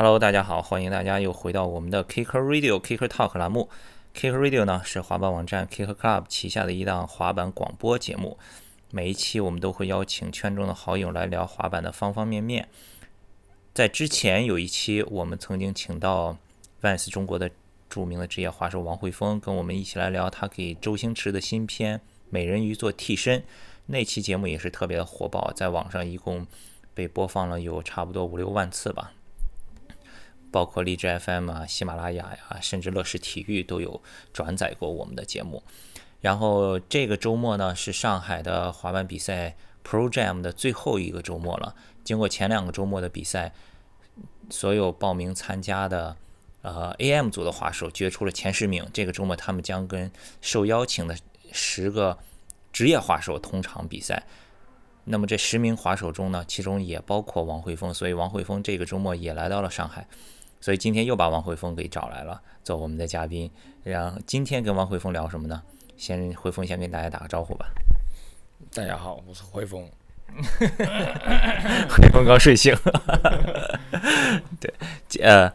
Hello， 大家好，欢迎大家又回到我们的 Kicker Radio Kicker Talk 栏目。Kicker Radio 呢是滑板网站 Kickerclub 旗下的一档滑板广播节目。每一期我们都会邀请圈中的好友来聊滑板的方方面面。在之前有一期，我们曾经请到 Vans 中国的著名的职业滑手王慧峰，跟我们一起来聊他给周星驰的新片《美人鱼》做替身。那期节目也是特别的火爆，在网上一共被播放了有差不多5-6万次吧。包括荔枝 FM 啊、喜马拉雅呀，甚至乐视体育都有转载过我们的节目。然后这个周末呢，是上海的滑板比赛 Pro Jam 的最后一个周末了。经过前2个周末的比赛，所有报名参加的AM 组的滑手决出了前10名。这个周末他们将跟受邀请的10个职业滑手同场比赛。那么这10名滑手中呢，其中也包括王慧峰，所以王慧峰这个周末也来到了上海。所以今天又把王慧峰给找来了，做我们的嘉宾。然后今天跟王慧峰聊什么呢？慧峰先跟大家打个招呼吧。大家好，我是慧峰。慧峰刚睡醒。对，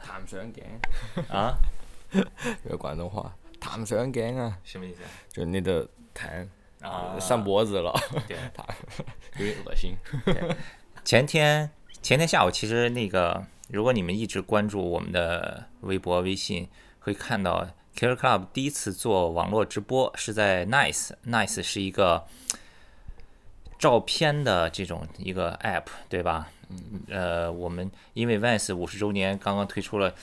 探上頸啊？有廣東話，探上頸啊？什麼意思啊？就你的痰啊，上脖子了。對，有點噁心。前天下午，其实如果你们一直关注我们的微博、微信，会看到 Kickerclub 第一次做网络直播是在 Nice。Nice 是一个照片的这种一个 app， 对吧？我们因为 Vans 50周年刚刚推出了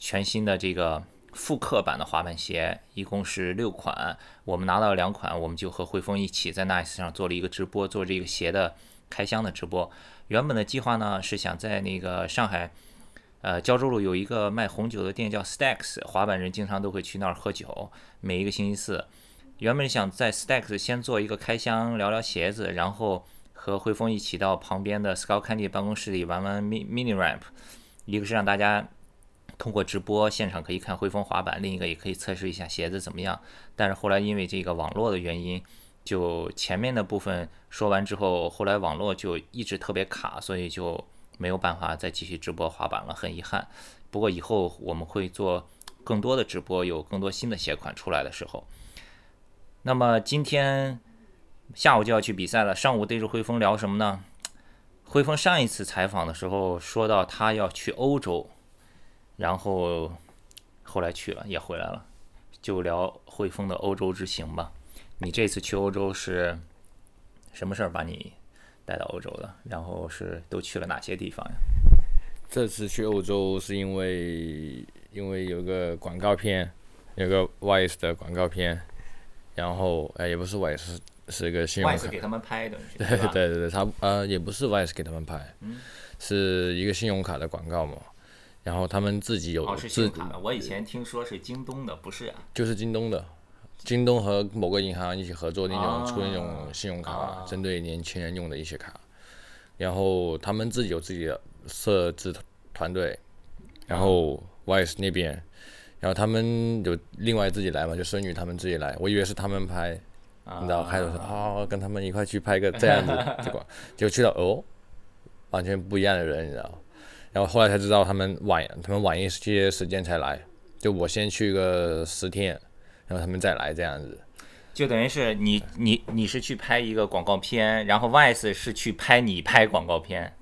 全新的这个复刻版的滑板鞋，一共是6款，我们拿到了2款，我们就和慧峰一起在 Nice 上做了一个直播，做这个鞋的开箱的直播。原本的计划呢是想在上海胶州路有一个卖红酒的店叫 Stacks， 滑板人经常都会去那儿喝酒，每一个星期4。原本想在 Stacks 先做一个开箱，聊聊鞋子，然后和慧峰一起到旁边的 Skullcandy 办公室里玩玩 mini ramp。一个是让大家通过直播现场可以看慧峰滑板，另一个也可以测试一下鞋子怎么样。但是后来因为这个网络的原因，就前面的部分说完之后，后来网络就一直特别卡，所以就没有办法再继续直播滑板了，很遗憾。不过以后我们会做更多的直播，有更多新的鞋款出来的时候。那么今天下午就要去比赛了，上午对着慧峰聊什么呢？慧峰上一次采访的时候说到他要去欧洲，然后后来去了也回来了，就聊慧峰的欧洲之行吧。你这次去欧洲是什么事儿把你带到欧洲的？然后是都去了哪些地方呀？这次去欧洲是因为有个广告片，有个 Wise 的广告片，然后也不是 Wise， 是一个信用卡 Wise 给他们拍的。对，他也不是 Wise 给他们拍，是一个信用卡的广告嘛。然后他们自己有是信用卡的，我以前听说是京东的，不是啊？就是京东的。京东和某个银行一起合作，出那种信用卡，针对年轻人用的一些卡。然后他们自己有自己的设置团队，然后 Vice 那边，然后他们有另外自己来嘛，就孙女他们自己来。我以为是他们拍，你知道，开头说跟他们一块去拍个这样子，结果去到完全不一样的人，你知道。然后后来才知道他们晚一些时间才来，就我先去个10天。然后他们再来这样子，就等于是你是去拍一个广告片，然后 Vice 是去拍你拍广告片，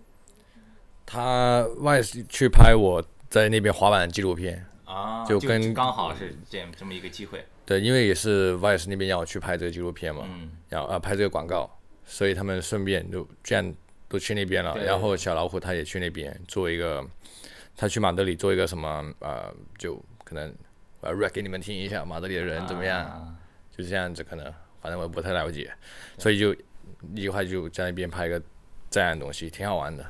他 Vice 去拍我在那边滑板纪录片啊，就刚好是这么一个机会。对，因为也是 Vice 那边要我去拍这个纪录片嘛，然后拍这个广告，所以他们顺便就这样都去那边了。然后小老虎他也去那边做一个，他去马德里做一个什么就可能。我要 rap 给你们听一下马德里的人怎么样，就这样子可能，反正我不太了解，所以就一块就在那边拍一个这样的东西，挺好玩的。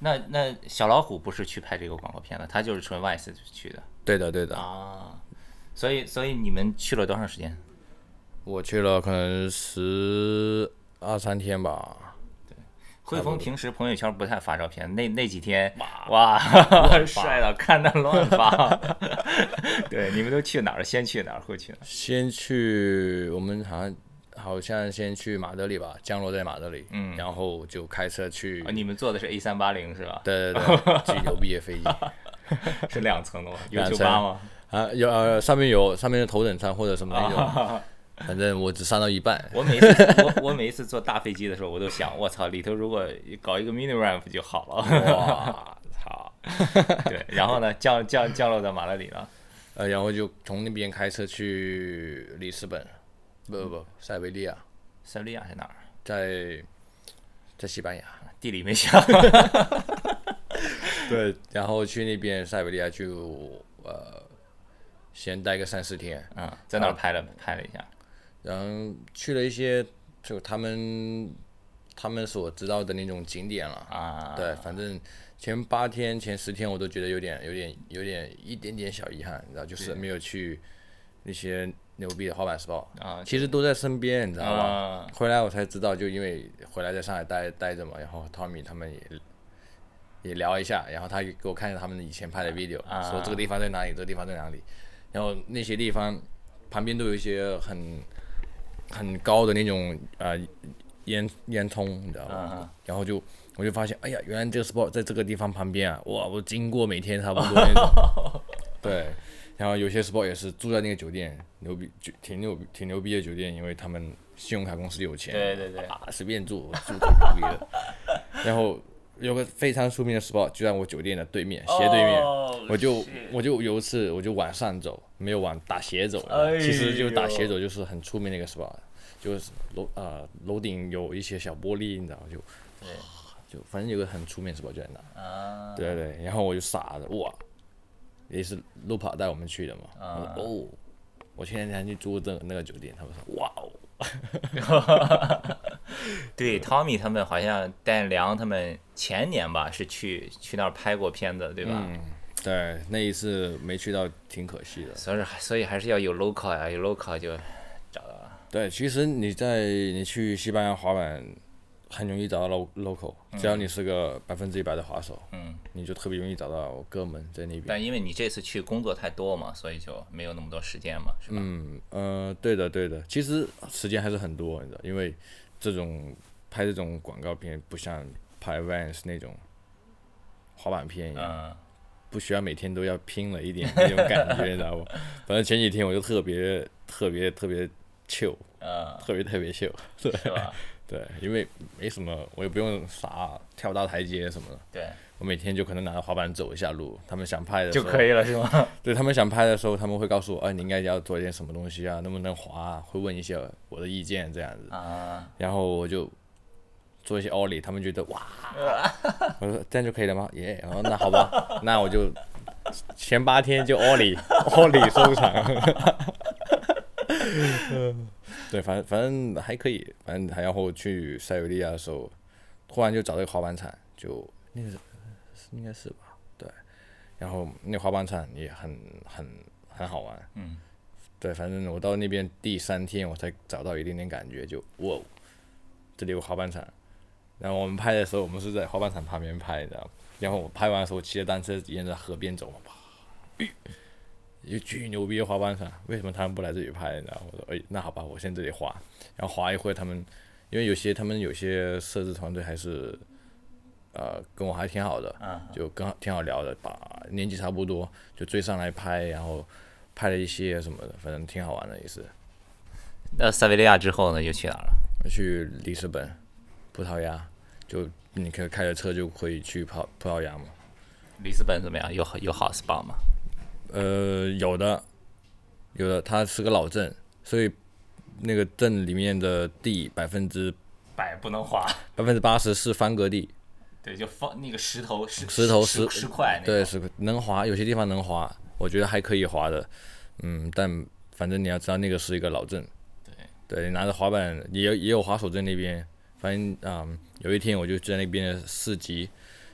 那小老虎不是去拍这个广告片的，他就是纯 Vice 去的。对的。啊，所以你们去了多长时间？我去了可能12-13天吧。慧峰平时朋友圈不太发照片，那几天哇帅了，看到乱发。对，你们都去哪儿？先去哪儿？会去哪儿？先去我们好像好像先去马德里吧，降落在马德里，嗯，然后就开车去。你们坐的是 A380 是吧？对对对，最牛逼的飞机。是两层的吗？有98吗？啊，有上面是头等舱或者什么的有。啊，反正我只上到一半。我每一次坐大飞机的时候，我都想，我操，里头如果搞一个 mini ramp 就好了。哇，操！对，然后呢，降落在马德里了。然后就从那边开车去里斯本，不，塞维利亚。塞维利亚在哪儿？在西班牙。地理没想。对，然后去那边塞维利亚就先待个3-4天。嗯，在那儿拍了一下。然后去了一些就他们所知道的那种景点了啊。对，反正前8天、前10天我都觉得有点一点点小遗憾，你知道，就是没有去那些牛逼的滑板spot啊，其实都在身边，你知道吗？啊，回来我才知道，就因为回来在上海待着嘛，然后 Tommy 他们也聊一下，然后他给我看一下他们以前拍的 video，啊，说这个地方在哪里，这个地方在哪里，然后那些地方旁边都有一些很高的那种烟囱，你知道吗？啊，然后我就发现，哎呀，原来这个 spot 在这个地方旁边啊！哇，我经过每天差不多那种。对，然后有些 spot 也是住在那个酒店，牛逼，挺牛逼的酒店，因为他们信用卡公司有钱。对对对，啊，随便住挺牛逼的。然后有个非常出名的 spot 就在我酒店的对面，斜对面。Oh, 我就有一次我就往上走，没有往打斜走，哎，其实就打斜走就是很出名的一个 spot， 就是楼顶有一些小玻璃，你知道就。对，就反正有个很出名的 spot 就在那，啊，对对，然后我就傻了，哇，也是路跑带我们去的嘛，啊，我说哦，我前两天去住那个酒店，他们说哇哦，对 ，Tommy 他们好像戴良他们前年吧是去那儿拍过片子，对吧？嗯，对，那一次没去到，挺可惜的。所以还是要有 local 呀，有 local 就找到了。对，其实你去西班牙滑板。很容易找到 local， 只要你是个100%的滑手，嗯，你就特别容易找到哥们在那边。但因为你这次去工作太多嘛，所以就没有那么多时间嘛，是吧？嗯，对的，其实时间还是很多，你知道，因为拍这种广告片不像拍 Vans 那种滑板片一样，嗯，不需要每天都要拼了一点那种感觉，你知道不？反正前几天我就特别秀，嗯，特别秀，对吧？对，因为没什么，我也不用啥跳大台阶什么的。对，我每天就可能拿着滑板走一下路，他们想拍的时候就可以了，是吗？对，他们想拍的时候，他们会告诉我，哎，你应该要做一点什么东西啊，能不能滑啊，会问一些我的意见这样子。啊。然后我就做一些 Ollie， 他们觉得哇，我说这样就可以了吗？耶，然后那好吧，那我就前8天就 Ollie 收场。对，反正还可以，反正还然后去塞维利亚的时候，突然就找到一个滑板场，就那个应该是吧，对，然后那个滑板场也很好玩，嗯，对，反正我到那边第3天我才找到一点点感觉，就哇，这里有滑板场，然后我们拍的时候，我们是在滑板场旁边拍的，然后我拍完的时候骑着单车沿着河边走，啪。有巨牛逼的滑板场，为什么他们不来这里拍？然后我说，哎，那好吧，我先这里滑，然后滑一会，他们因为有些设置团队还是，跟我还挺好的，就挺好聊的，把年纪差不多，就追上来拍，然后拍了一些什么的，反正挺好玩的也是。那塞维利亚之后呢？又去哪了？去里斯本，葡萄牙，就你可以开着车就可以去葡萄牙嘛。里斯本怎么样？有好 spot 吗？有的，它是个老镇，所以那个镇里面的地100%不能滑，80%是方格地。对，就放那个石块、那个。对，能滑，有些地方能滑，我觉得还可以滑的，嗯，但反正你要知道那个是一个老镇。对，对，拿着滑板也有滑手在那边，反正有一天我就在那边的市集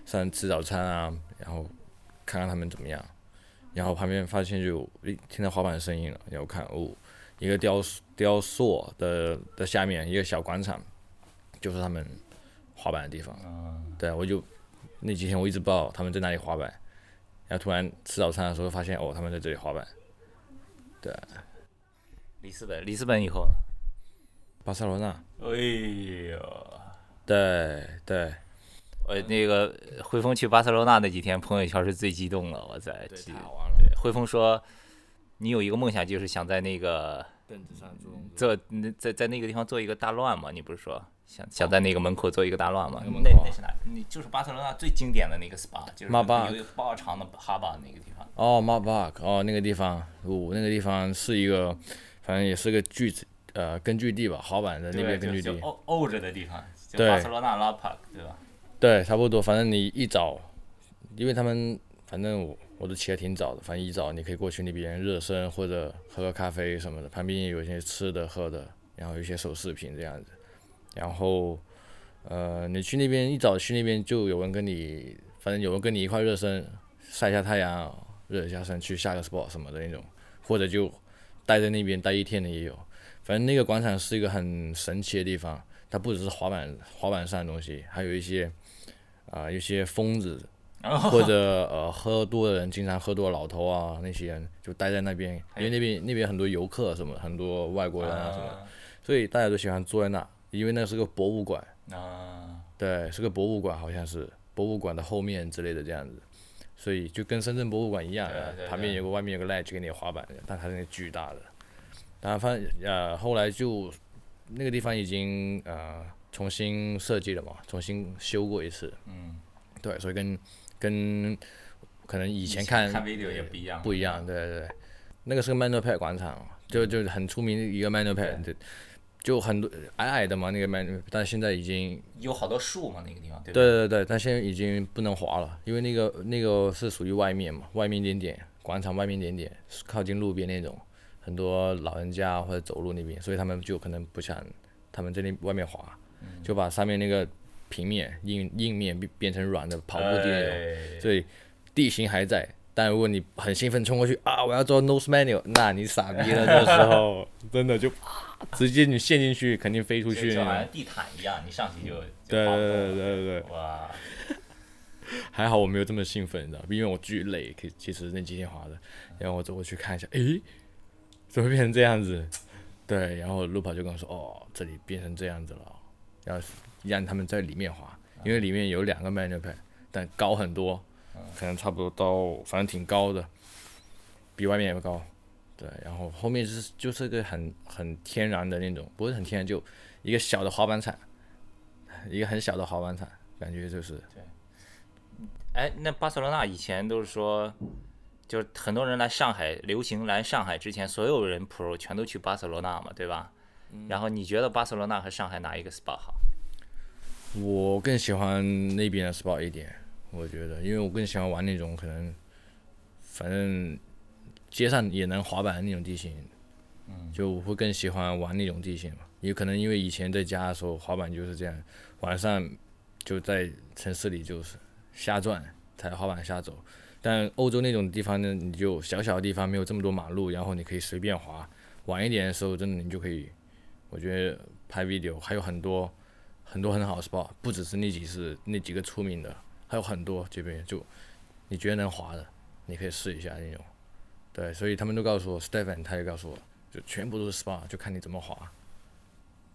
上吃早餐啊，然后看看他们怎么样。然后旁边发现就听到滑板的声音了，然后看哦，一个雕塑的下面一个小广场，就是他们滑板的地方。对，我就那几天我一直不知道他们在哪里滑板，然后突然吃早餐的时候发现哦，他们在这里滑板。对，里斯本以后，巴塞罗那。哎呦，对对，我那个辉峰去巴塞罗那那几天，朋友圈是最激动了，我在。对，太好玩了。辉峰说，你有一个梦想，就是想在那个凳子上坐，在那个地方做一个大乱嘛？你不是说想在那个门口做一个大乱嘛？那是哪？你就是巴塞罗那最经典的那个 SPA， 就是有一个爆长的哈巴那个地方。哦 ，Manor Park， 哦，那个地方，那个地方是一个，反正也是个根据地吧，好版的那边根据地。欧着的地方，就巴塞罗那 Manor Park， 对吧？对，差不多。反正你一早，因为他们反正我都起得挺早的，反正一早你可以过去那边热身或者喝个咖啡什么的，旁边也有一些吃的喝的，然后有一些手饰品这样子。然后，你去那边一早去那边就有人跟你，反正有人跟你一块热身，晒一下太阳，热一下身，去下个 sport 什么的那种，或者就待在那边待一天的也有。反正那个广场是一个很神奇的地方，它不只是滑板上的东西，还有一些有些疯子。或者喝多的人，经常喝多的老头啊，那些人就待在那边，因为那边很多游客什么，很多外国人啊什么，所以大家都喜欢坐在那，因为那是个博物馆啊，对，是个博物馆，好像是博物馆的后面之类的这样子，所以就跟深圳博物馆一样，旁边有个外面有个 ledge 给你滑板，但它是那巨大的，然后后来就那个地方已经重新设计了嘛，重新修过一次，嗯，对，所以跟可能以前看 video 也不一样，对对对，那个是个 Manor Park 广场，就很出名的一个 Manor Park， 就很多矮矮的嘛那个 Manor， 但现在已经有好多树嘛那个地方，对对对，但现在已经不能滑了，因为那个是属于外面嘛，外面点点广场外面点点靠近路边那种，很多老人家或者走路那边，所以他们就可能不想他们在那外面滑，就把上面那个。平面硬面变成软的跑步地那种，所以地形还在。但如果你很兴奋冲过去啊，我要做 nose manual， 那你傻逼了，这时候真的就直接你陷进去，肯定飞出去。就好像地毯一样，你上去就跑不动了。对，哇！还好我没有这么兴奋，你知道，因为我巨累。其实那几天滑的，然后我走过去看一下，诶，怎么变成这样子？对，然后路跑就跟我说，哦，这里变成这样子了，然后。让他们在里面滑，因为里面有两个 Manor Park， 但高很多，可能差不多到，反正挺高的，比外面也高。对，然后后面就是个很天然的那种，不是很天然，就一个小的滑板场，一个很小的滑板场，感觉就是。对。哎，那巴塞罗那以前都是说，就是很多人来上海，流行来上海之前，所有人 Pro 全都去巴塞罗那嘛，对吧？然后你觉得巴塞罗那和上海哪一个 SPA 好？我更喜欢那边的 SPA 一点，我觉得，因为我更喜欢玩那种可能，反正街上也能滑板的那种地形，就会更喜欢玩那种地形嘛。也可能因为以前在家的时候滑板就是这样，晚上就在城市里就是瞎转，踩滑板瞎走。但欧洲那种地方呢，你就小小的地方没有这么多马路，然后你可以随便滑。晚一点的时候，真的你就可以，我觉得拍 video 还有很多很好的 spot， 不只是那几个出名的，还有很多这边就你觉得能滑的，你可以试一下那种。对，所以他们都告诉我 ，Stefan 他也告诉我，就全部都是 spot， 就看你怎么滑。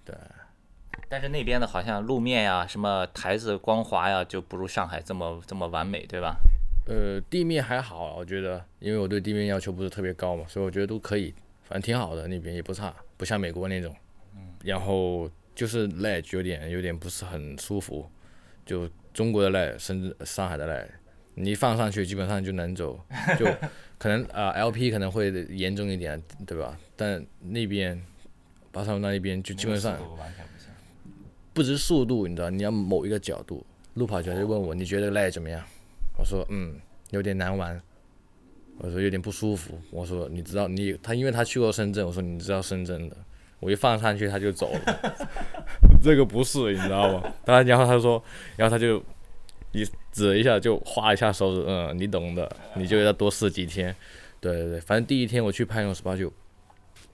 对。但是那边的好像路面呀、什么台子光滑呀，就不如上海这么完美，对吧？地面还好，我觉得，因为我对地面要求不是特别高嘛，所以我觉得都可以，反正挺好的，那边也不差，不像美国那种。然后。就是 ledge 有点不是很舒服，就中国的 ledge， 甚至上海的 ledge， 你一放上去基本上就能走，就可能LP 可能会严重一点，对吧？但那边巴塞罗那那边就基本上不止速度，你知道，你要某一个角度。路跑就问我你觉得 ledge 怎么样？我说有点难玩，我说有点不舒服，我说你知道他因为他去过深圳，我说你知道深圳的。我一放上去他就走了，这个不是你知道吗？然后他说，然后他就一指一下就画一下手指，你懂的，你就要多试几天。对对对，反正第一天我去拍那种 SPA 就，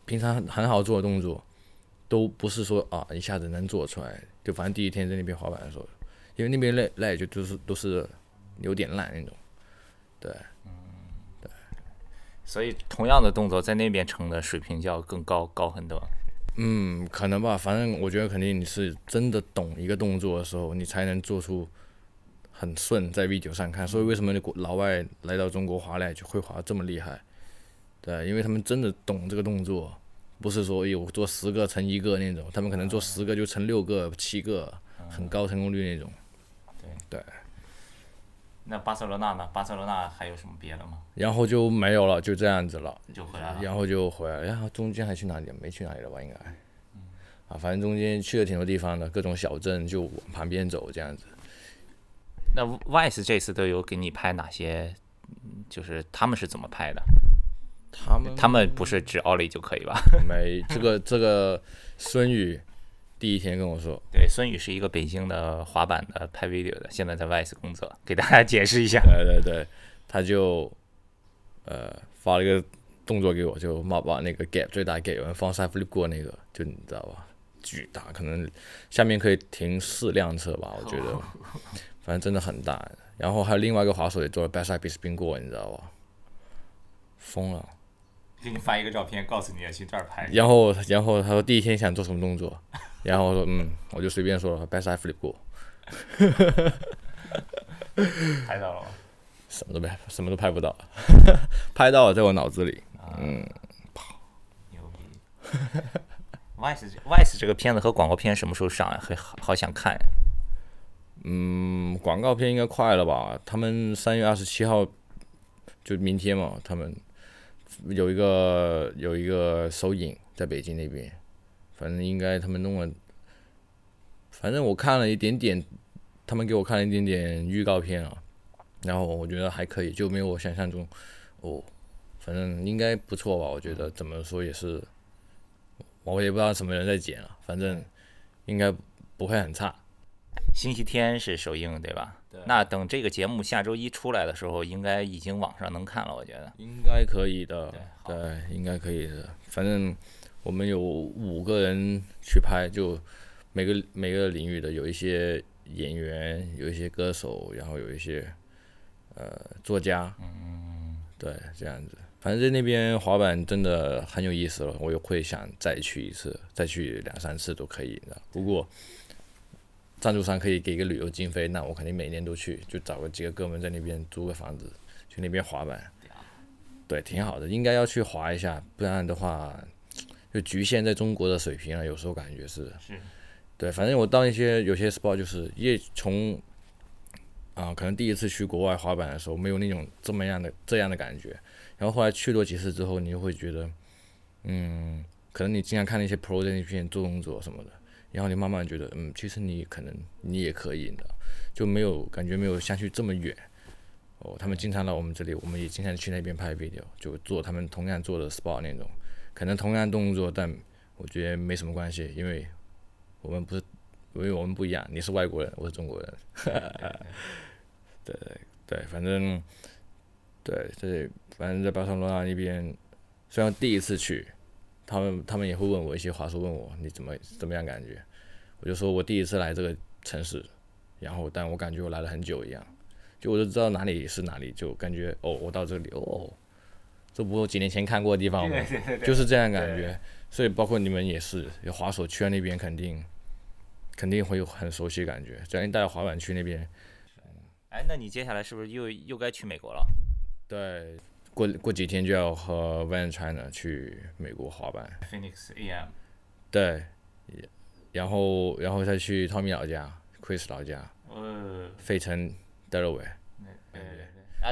平常很好做的动作，都不是说一下子能做出来。就反正第一天在那边滑板的时候，因为那边累就是都是有点烂那种，对。对，所以同样的动作在那边成的水平就要更高很多。嗯，可能吧，反正我觉得肯定你是真的懂一个动作的时候，你才能做出很顺在 video 上看。所以为什么老外来到中国滑来就会滑这么厉害？对，因为他们真的懂这个动作，不是说有做10个乘1个那种，他们可能做10个就乘6个、7个，很高成功率那种。对。那巴塞罗那呢？巴塞罗那还有什么别的吗？然后就没有了，就这样子了。就回来了。然后就回来了，然后中间还去哪里？没去哪里了吧？应该。啊，反正中间去了挺多地方的，各种小镇就往旁边走这样子。那 Vice 这次都有给你拍哪些？就是他们是怎么拍的？他们不是指 Ollie 就可以吧？没，这个孙宇第一天跟我说，对，孙宇是一个北京的滑板的拍 video 的，现在在 Vice 工作，给大家解释一下。对，他就发了一个动作给我，就把那个 gap 最大 gap 完放 side flip 过那个，就你知道吧？巨大，可能下面可以停4辆车吧，我觉得，反正真的很大。然后还有另外一个滑手也做了 backside spin 过，你知道吧？疯了！给你发一个照片，告诉你要去这儿拍。然后他说第一天想做什么动作，然后我说我就随便说了 ，backside flip 过。拍到了吗？什么都拍不到，拍到了在我脑子里。牛逼！Vice 这个片子和广告片什么时候上呀？好想看呀。广告片应该快了吧？他们3月27号就明天嘛，他们有一个首映在北京那边，反正应该他们弄了，反正我看了一点点，他们给我看了一点点预告片啊，然后我觉得还可以，就没有我想象中，反正应该不错吧，我觉得怎么说也是。我也不知道什么人在剪了，反正应该不会很差。星期天是首映对吧？对。那等这个节目下周1出来的时候，应该已经网上能看了，我觉得。应该可以的。对，应该可以的。反正我们有5个人去拍，就每个领域的，有一些演员，有一些歌手，然后有一些作家。对，这样子。反正在那边滑板真的很有意思了，我也会想再去一次，再去2-3次都可以的。不过赞助商可以给个旅游经费，那我肯定每年都去，就找个几个哥们在那边租个房子，去那边滑板。对，挺好的，应该要去滑一下，不然的话就局限在中国的水平了。有时候感觉是，对，反正我到有些 spot 就是可能第一次去国外滑板的时候没有那种这样的感觉。然后后来去多几次之后，你就会觉得，可能你经常看那些 pro 在那边做动作什么的，然后你慢慢觉得，其实你可能你也可以的，就没有感觉没有相去这么远。他们经常来我们这里，我们也经常去那边拍 video， 就做他们同样做的 spot 那种，可能同样动作，但我觉得没什么关系，因为我们不一样，你是外国人，我是中国人。对，反正。对，反正在巴塞罗那那边，虽然第一次去，他们也会问我一些话，问我你怎么样感觉，我就说我第一次来这个城市，然后但我感觉我来了很久一样，就我就知道哪里是哪里，就感觉我到这里这不是我几年前看过的地方吗？就是这样感觉，所以包括你们也是，有滑手区那边肯定会有很熟悉的感觉，只要你带到滑板区那边。那你接下来是不是又该去美国了？对，过几天就要和 Van China 去美国滑板 Phoenix AM。 对，然后再去 Tommy 老家 Chris 老家费城 Delaware。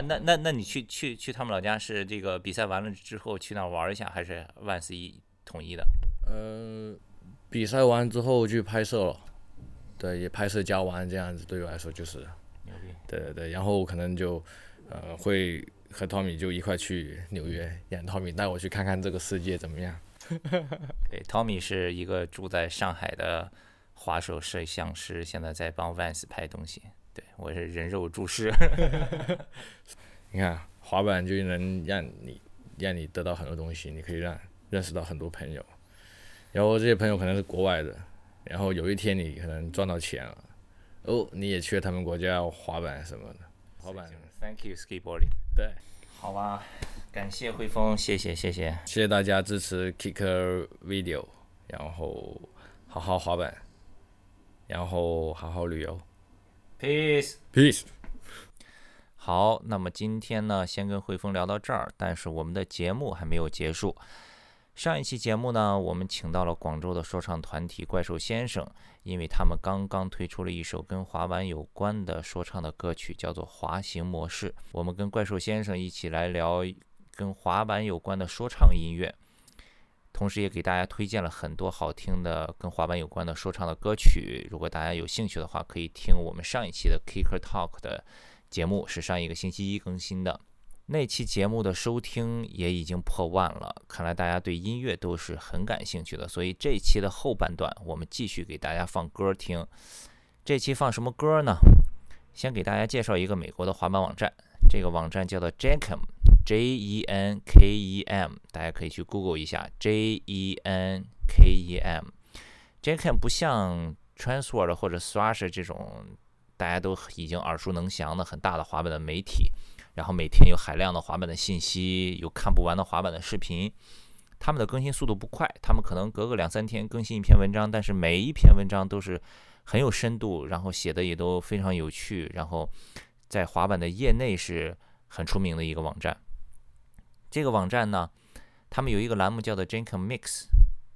那你去他们老家是这个比赛完了之后去那玩一下，还是 Vans 统一的？比赛完之后去拍摄了，对，也拍摄加完，这样子对我来说就是对，然后可能就会和 Tommy 就一块去纽约，让 Tommy 带我去看看这个世界怎么样。对， Tommy 是一个住在上海的滑手摄像师，现在在帮 Vans 拍东西。对，我是人肉注视。你看，滑板就能让你得到很多东西，你可以认识到很多朋友，然后这些朋友可能是国外的，然后有一天你可能赚到钱了，你也去他们国家滑板什么的。滑板 ，Thank you skateboarding。对，好吧，感谢汇丰，谢谢大家支持 Kicker Radio，然后好好滑板，然后好好旅游。Peace。好，那么今天呢，先跟汇丰聊到这儿，但是我们的节目还没有结束。上一期节目呢，我们请到了广州的说唱团体怪兽先生，因为他们刚刚推出了一首跟滑板有关的说唱的歌曲，叫做《滑行模式》。我们跟怪兽先生一起来聊跟滑板有关的说唱音乐，同时也给大家推荐了很多好听的跟滑板有关的说唱的歌曲。如果大家有兴趣的话，可以听我们上一期的 Kicker Talk 的节目，是上一个星期一更新的。那期节目的收听也已经破万了，看来大家对音乐都是很感兴趣的，所以这期的后半段我们继续给大家放歌听。这期放什么歌呢？先给大家介绍一个美国的滑板网站，这个网站叫做 Jenkem J-E-N-K-E-M， 大家可以去 Google 一下 J-E-N-K-E-M。 Jenkem 不像 Transworld 或者 Swasher 这种大家都已经耳熟能详的很大的滑板的媒体，然后每天有海量的滑板的信息，有看不完的滑板的视频。他们的更新速度不快，他们可能隔个2-3天更新一篇文章，但是每一篇文章都是很有深度，然后写的也都非常有趣，然后在滑板的业内是很出名的一个网站。这个网站呢，他们有一个栏目叫做 Jenkem Mix，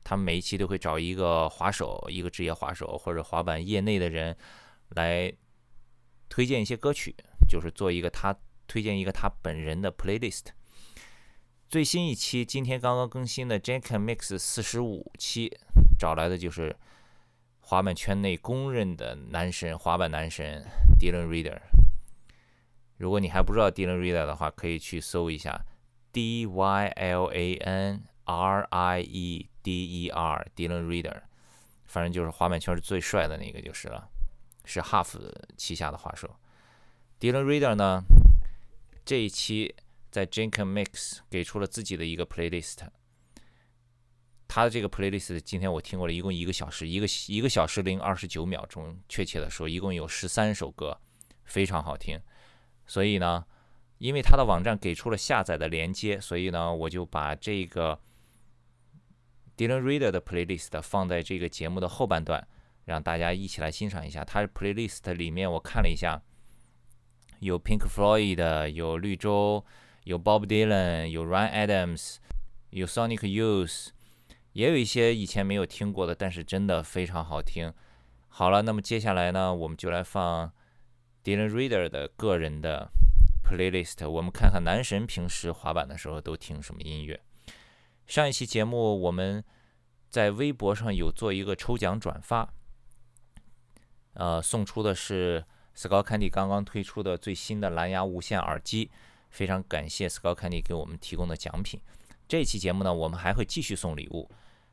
他们每一期都会找一个滑手，一个职业滑手或者滑板业内的人来推荐一些歌曲，就是做一个他推荐一个他本人的 playlist。 最新一期今天刚刚更新的 Jenkem Mix 45期找来的就是滑板圈内公认的男神，滑板男神 Dylan Rieder。 如果你还不知道 Dylan Rieder 的话，可以去搜一下 D-Y-L-A-N-R-I-E-D-E-R Dylan Rieder， 反正就是滑板圈最帅的那个就是了，是 Half 旗下的滑手。 Dylan Rieder 呢，这一期在 Jenkem Mix 给出了自己的一个 playlist， 他的这个 playlist 今天我听过了，一共1个小时零29秒钟，确切的说一共有13首歌，非常好听。所以呢，因为他的网站给出了下载的连接，所以呢我就把这个 Dylan Rieder 的 playlist 放在这个节目的后半段，让大家一起来欣赏一下。他的 playlist 里面我看了一下，有 Pink Floyd 的，有绿洲，有 Bob Dylan， 有 Ryan Adams， 有 Sonic Youth， 也有一些以前没有听过的，但是真的非常好听。好了，那么接下来呢，我们就来放 Dylan Rieder 的个人的 playlist， 我们看看男神平时滑板的时候都听什么音乐。上一期节目我们在微博上有做一个抽奖转发，送出的是Skullcandy 刚刚推出的最新的蓝牙无线耳机，非常感谢 Skullcandy 给我们提供的奖品。这期节目呢，我们还会继续送礼物，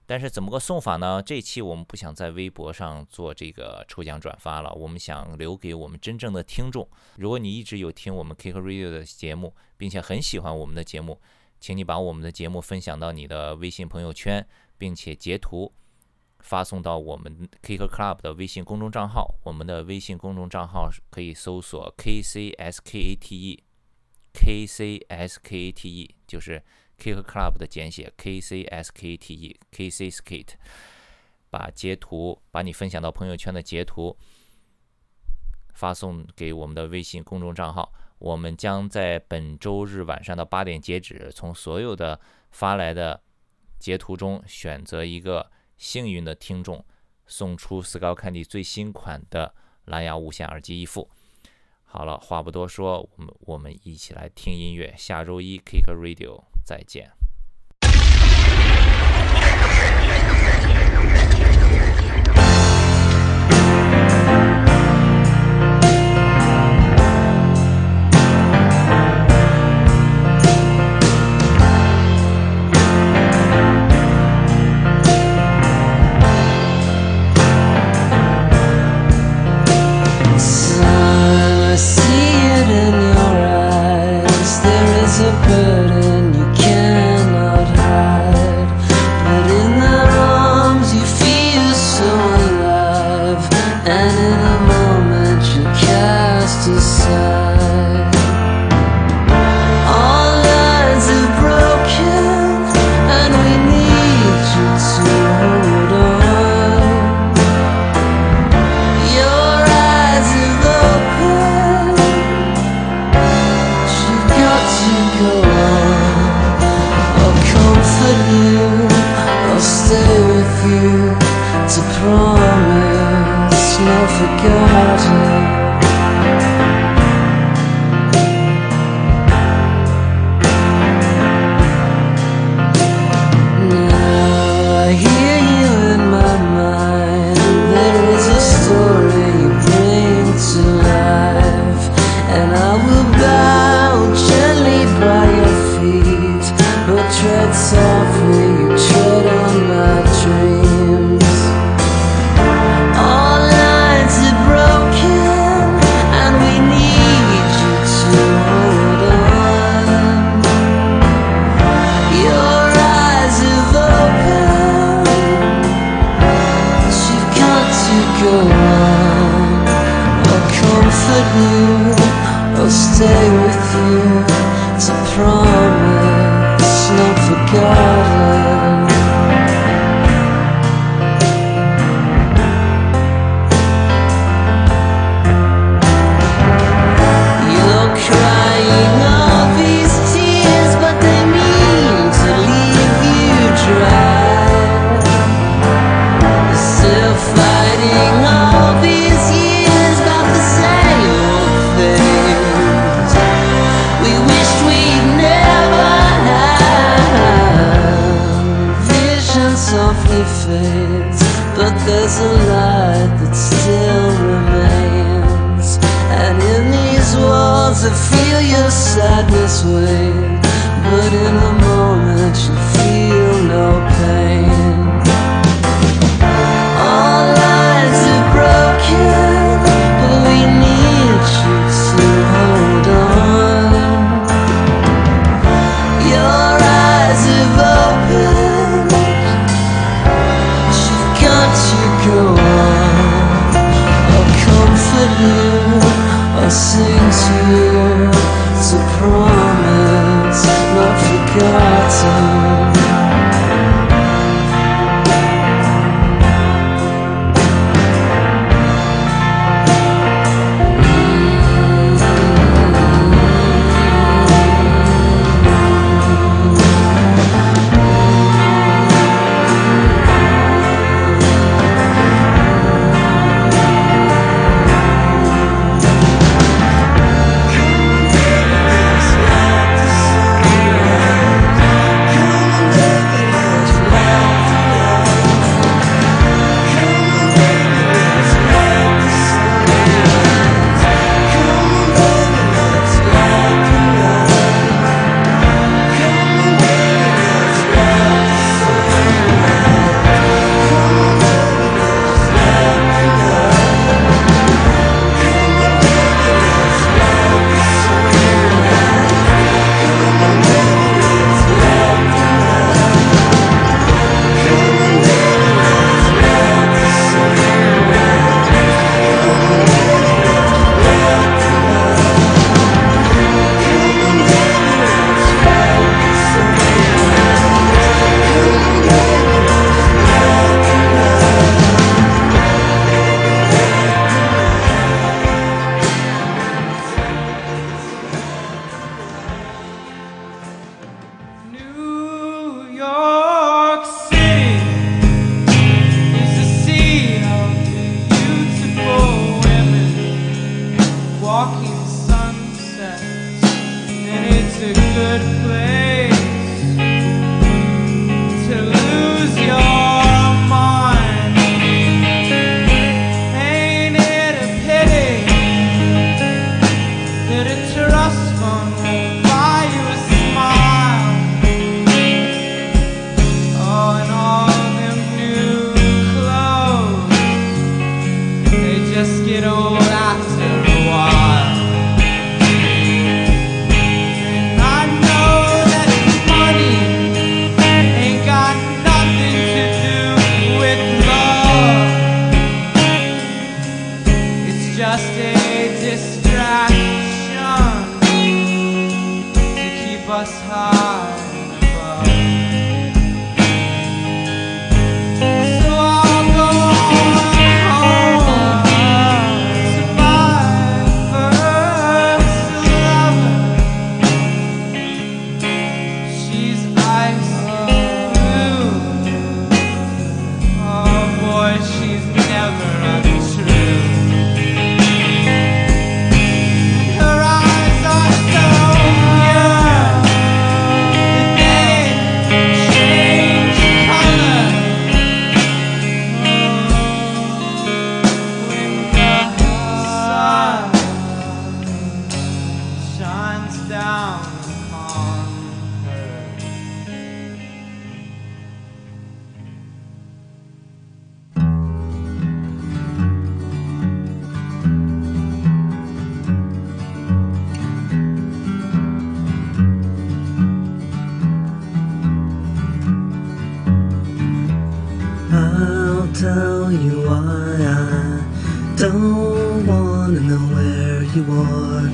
但是怎么个送法呢？这期我们不想在微博上做这个抽奖转发了，我们想留给我们真正的听众。如果你一直有听我们 Kicker Radio 的节目，并且很喜欢我们的节目，请你把我们的节目分享到你的微信朋友圈，并且截图发送到我们 Kickerclub 的微信公众账号。我们的微信公众账号可以搜索 KCSKATE， KCSKATE 就是 Kickerclub 的简写 KCSKATE， KCSKATE。 把截图，把你分享到朋友圈的截图发送给我们的微信公众账号。我们将在本周日晚上的8点截止，从所有的发来的截图中选择一个幸运的听众，送出 Skullcandy 最新款的蓝牙无线耳机一副。好了，话不多说，我们一起来听音乐。下周一 Kicker Radio 再见。See it in your eyes, there is a burden you can't She's never untrue. tell you why I don't wanna know where you are.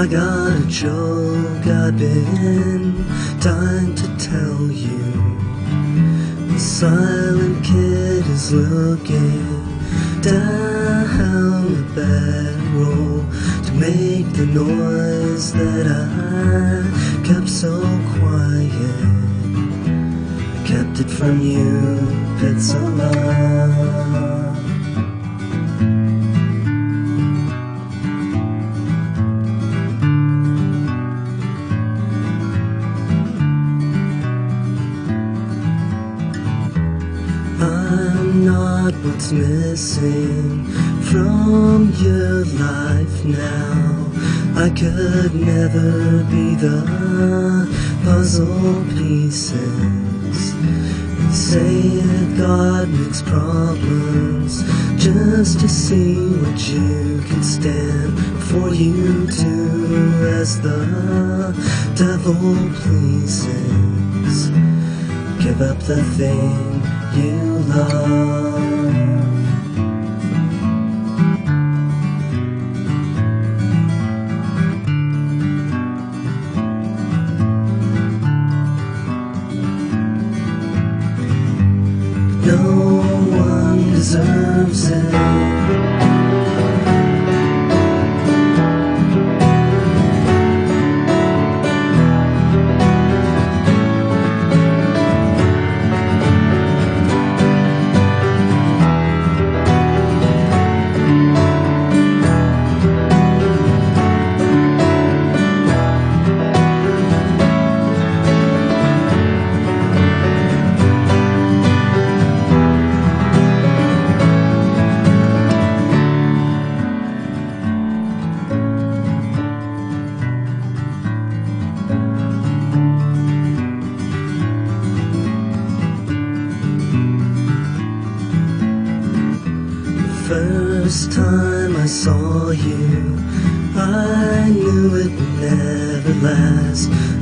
I got a joke I've been dying to tell you. The silent kid is looking down the barrel to make the noise that I kept so quiet. Kept it from you, Pizzola. I'm not what's missing from your life now. I could never be the puzzle pieces. Say that God makes problems just to see what you can stand before you do as the devil pleases. Give up the thing you love. Deserves it.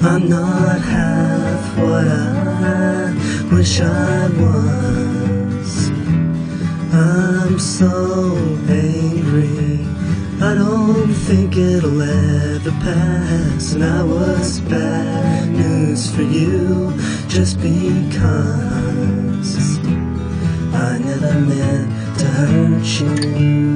I'm not half what I wish I was. I'm so angry, I don't think it'll ever pass. And I was bad news for you just because I never meant to hurt you.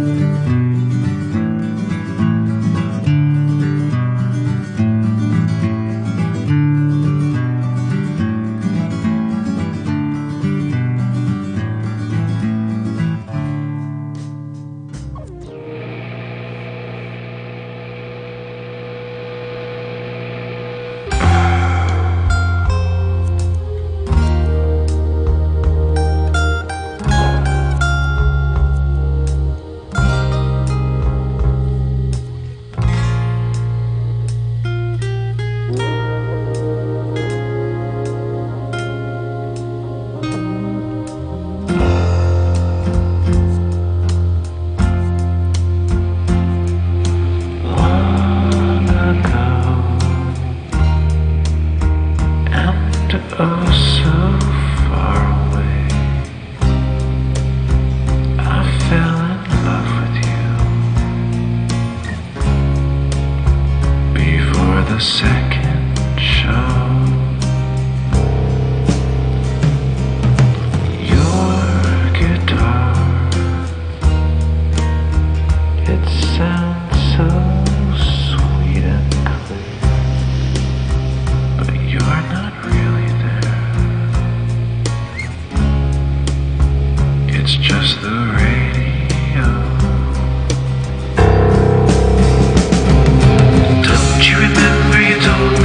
Don't you remember you told me?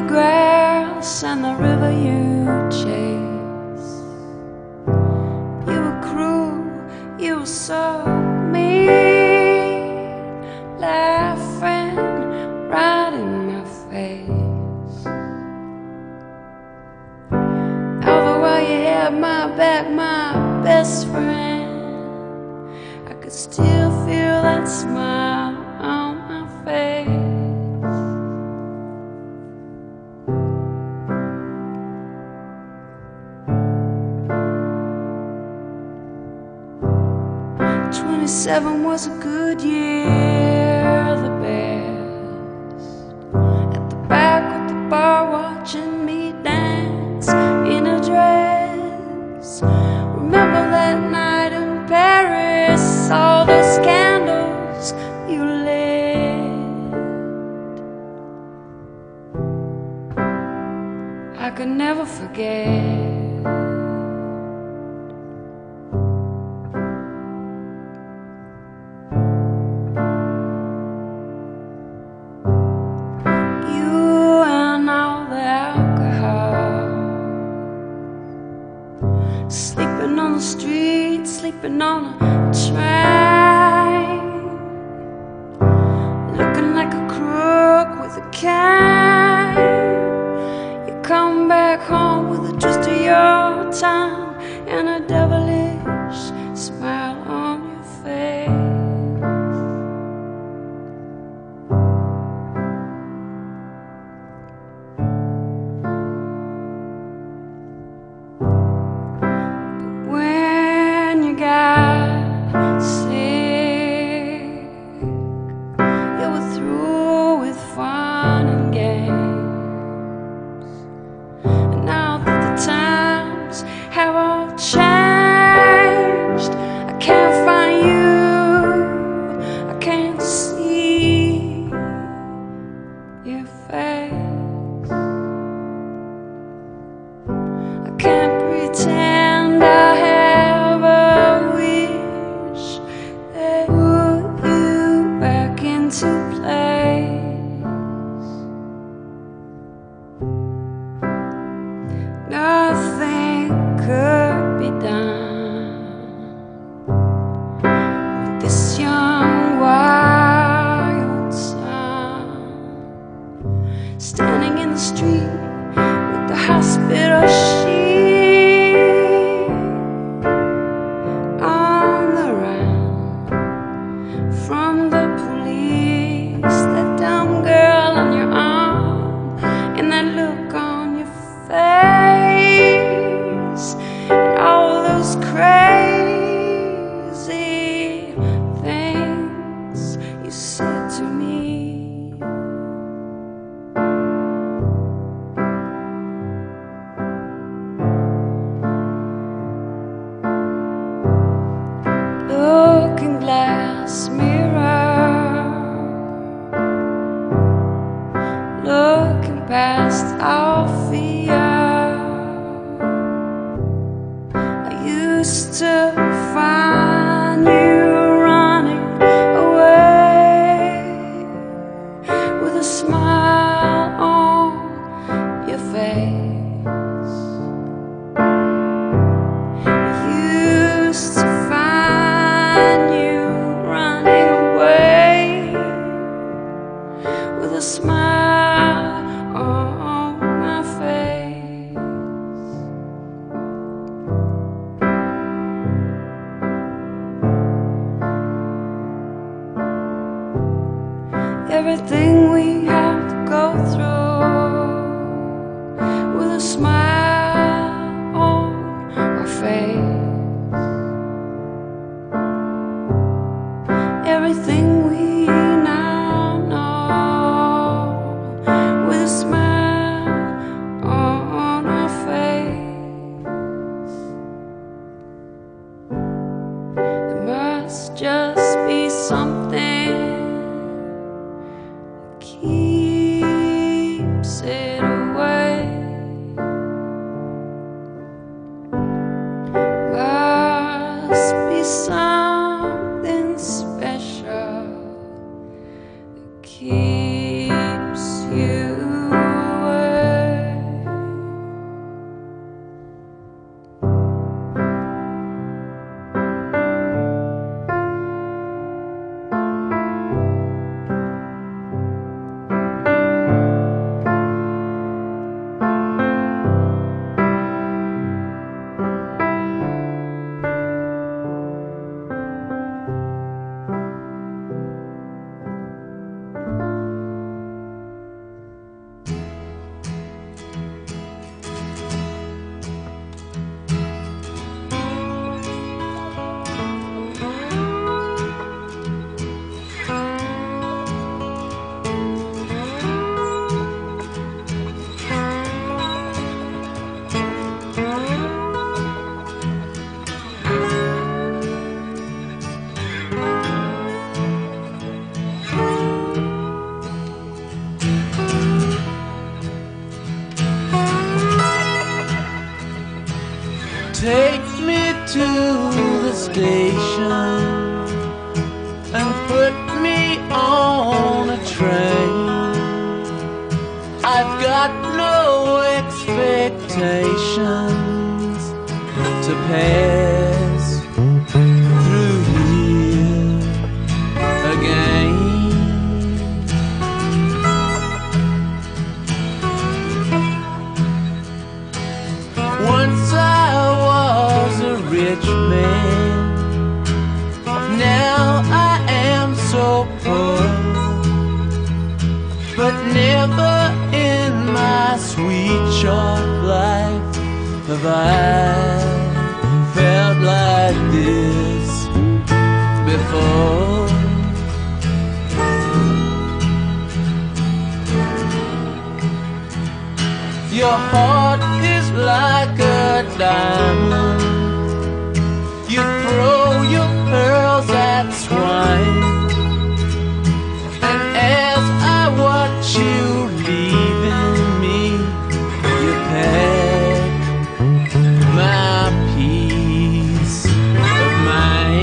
the grass and the river you chase. You were cruel, you were so mean, laughing right in my face. All the while you had my back, my best friend, I could still feel that smile on my face. '27 was a good year, the best. At the back with the bar watching me dance in a dress. Remember that night in Paris, all the scandals you lit. I could never forget. Sleeping on a train, looking like a crook with a cane. You come back home with a twist of your tongue and a devilish smile on your face. But when you got sick, you were through with fun and games. And now that the times have all changed, I can't find you, I can't see your face. I can't pretend I have a wish that put you back into place. Nothing could be done with this young wild son standing in the street with the hospital sheet on the run from the police. That dumb girl on your arm and that look on your face and all those crazy things you said to me. Looking glass mirror, looking past our fear. I used to find you running away with a smile on your face. Used to find you running away with a smile on my face. Everything we have to go through with a smile on our face. Everything we now know to the station and put me on a train. I've got no expectations to pass through here again. Once I was a rich man, now I am so poor, but never in my sweet short life have I felt like this before. Your heart is like a diamond, you throw your pearls at swine, and as I watch you leaving me, you pack my peace of mind.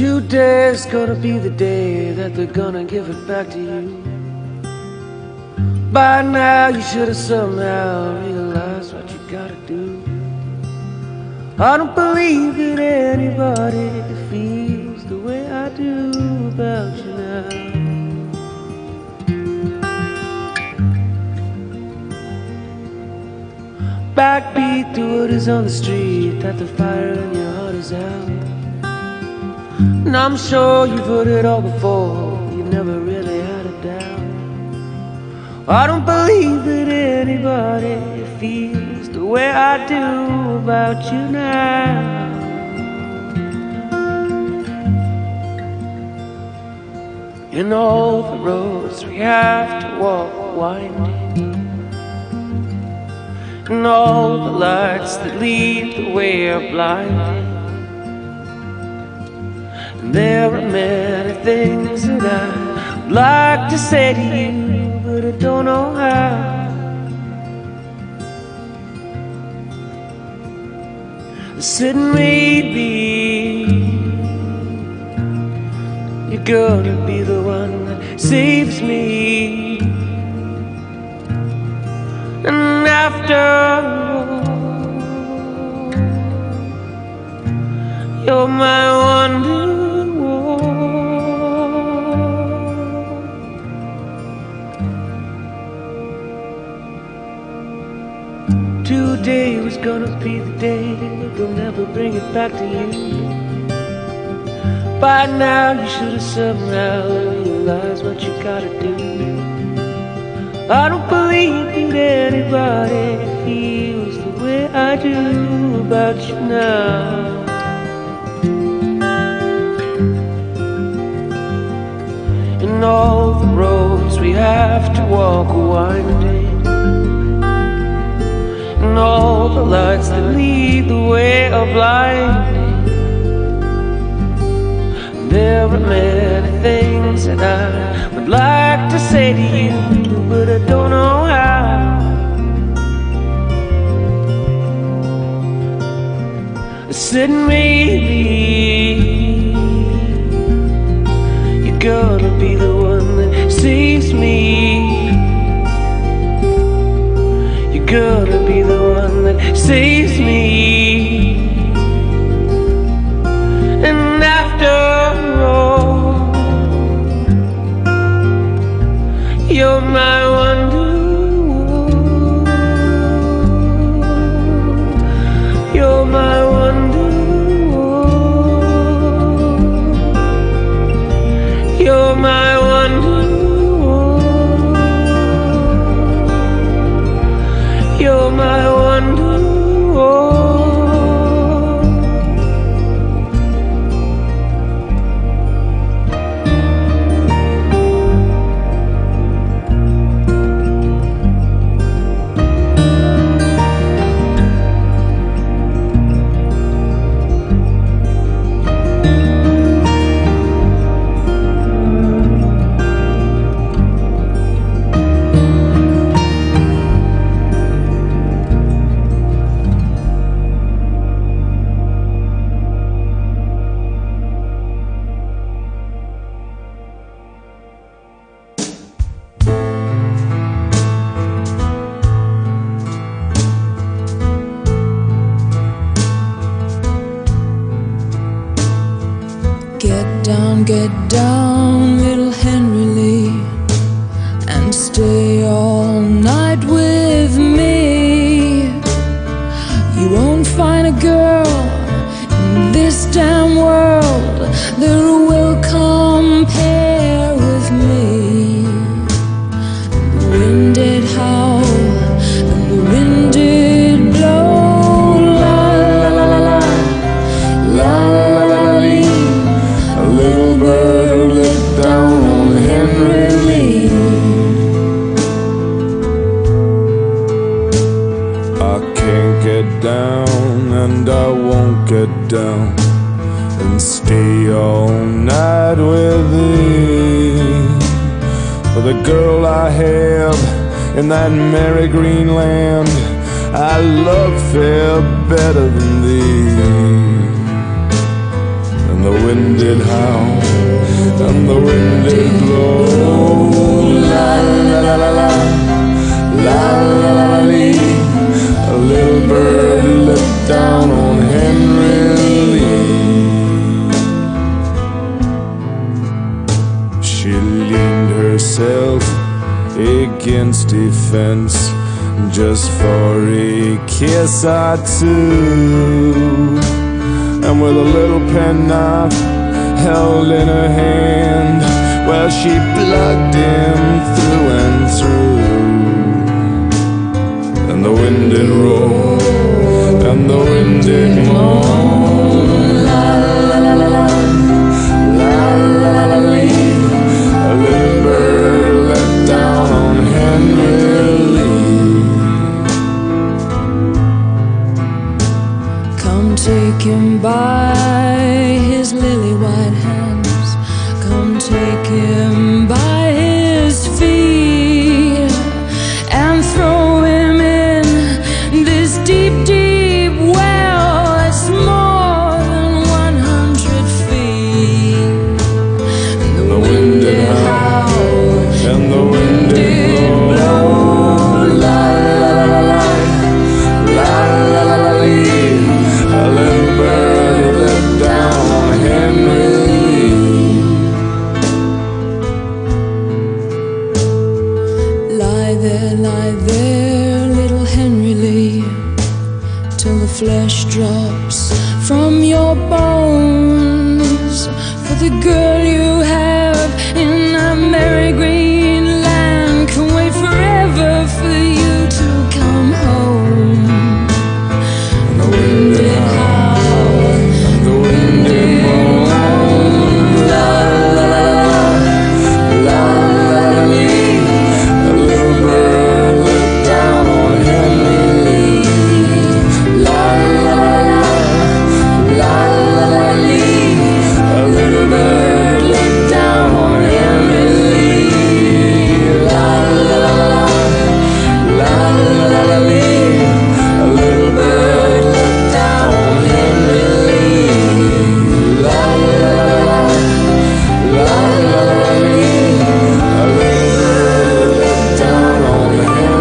Today's gonna be the day that they're gonna give it back to you. By now you should have somehow realized what you gotta do. I don't believe in anybody that feels the way I do about you now. Backbeat, the word is on the street that the fire in your heart is out. And I'm sure you've heard it all before, you never really had a doubt. I don't believe that anybody feels the way I do about you now. And all the roads we have to walk are winding, and all the lights that lead the way are blinding. There are many things that I'd like to say to you, but I don't know how. I said maybe you're gonna be the one that saves me. And after all, you're my wonder. Today was gonna be the day they'll never bring it back to you. By now you should have somehow realized what you gotta do. I don't believe that anybody feels the way I do about you now. And all the roads we have to walk are winding, and all the lights that lead the way are blinding. There are many things that I would like to say to you, but I don't know how. I said maybe you're gonna be the one that saves me. You're gonna be the one that saves me. And after all, you're my wonder. You're my wonder. You're my wonder, oh. You're my wonder, flesh drops from your bones, for the girl you have in a merry green land can wait forever for you to come home. And the wind did howl, and the wind did moan, la la la, la la me. The little bird looked down on Emily, la la la, la la la lee. The little bird looked down on Emily, la la la, la la la lee. The little bird looked down on Emily, la la la, la la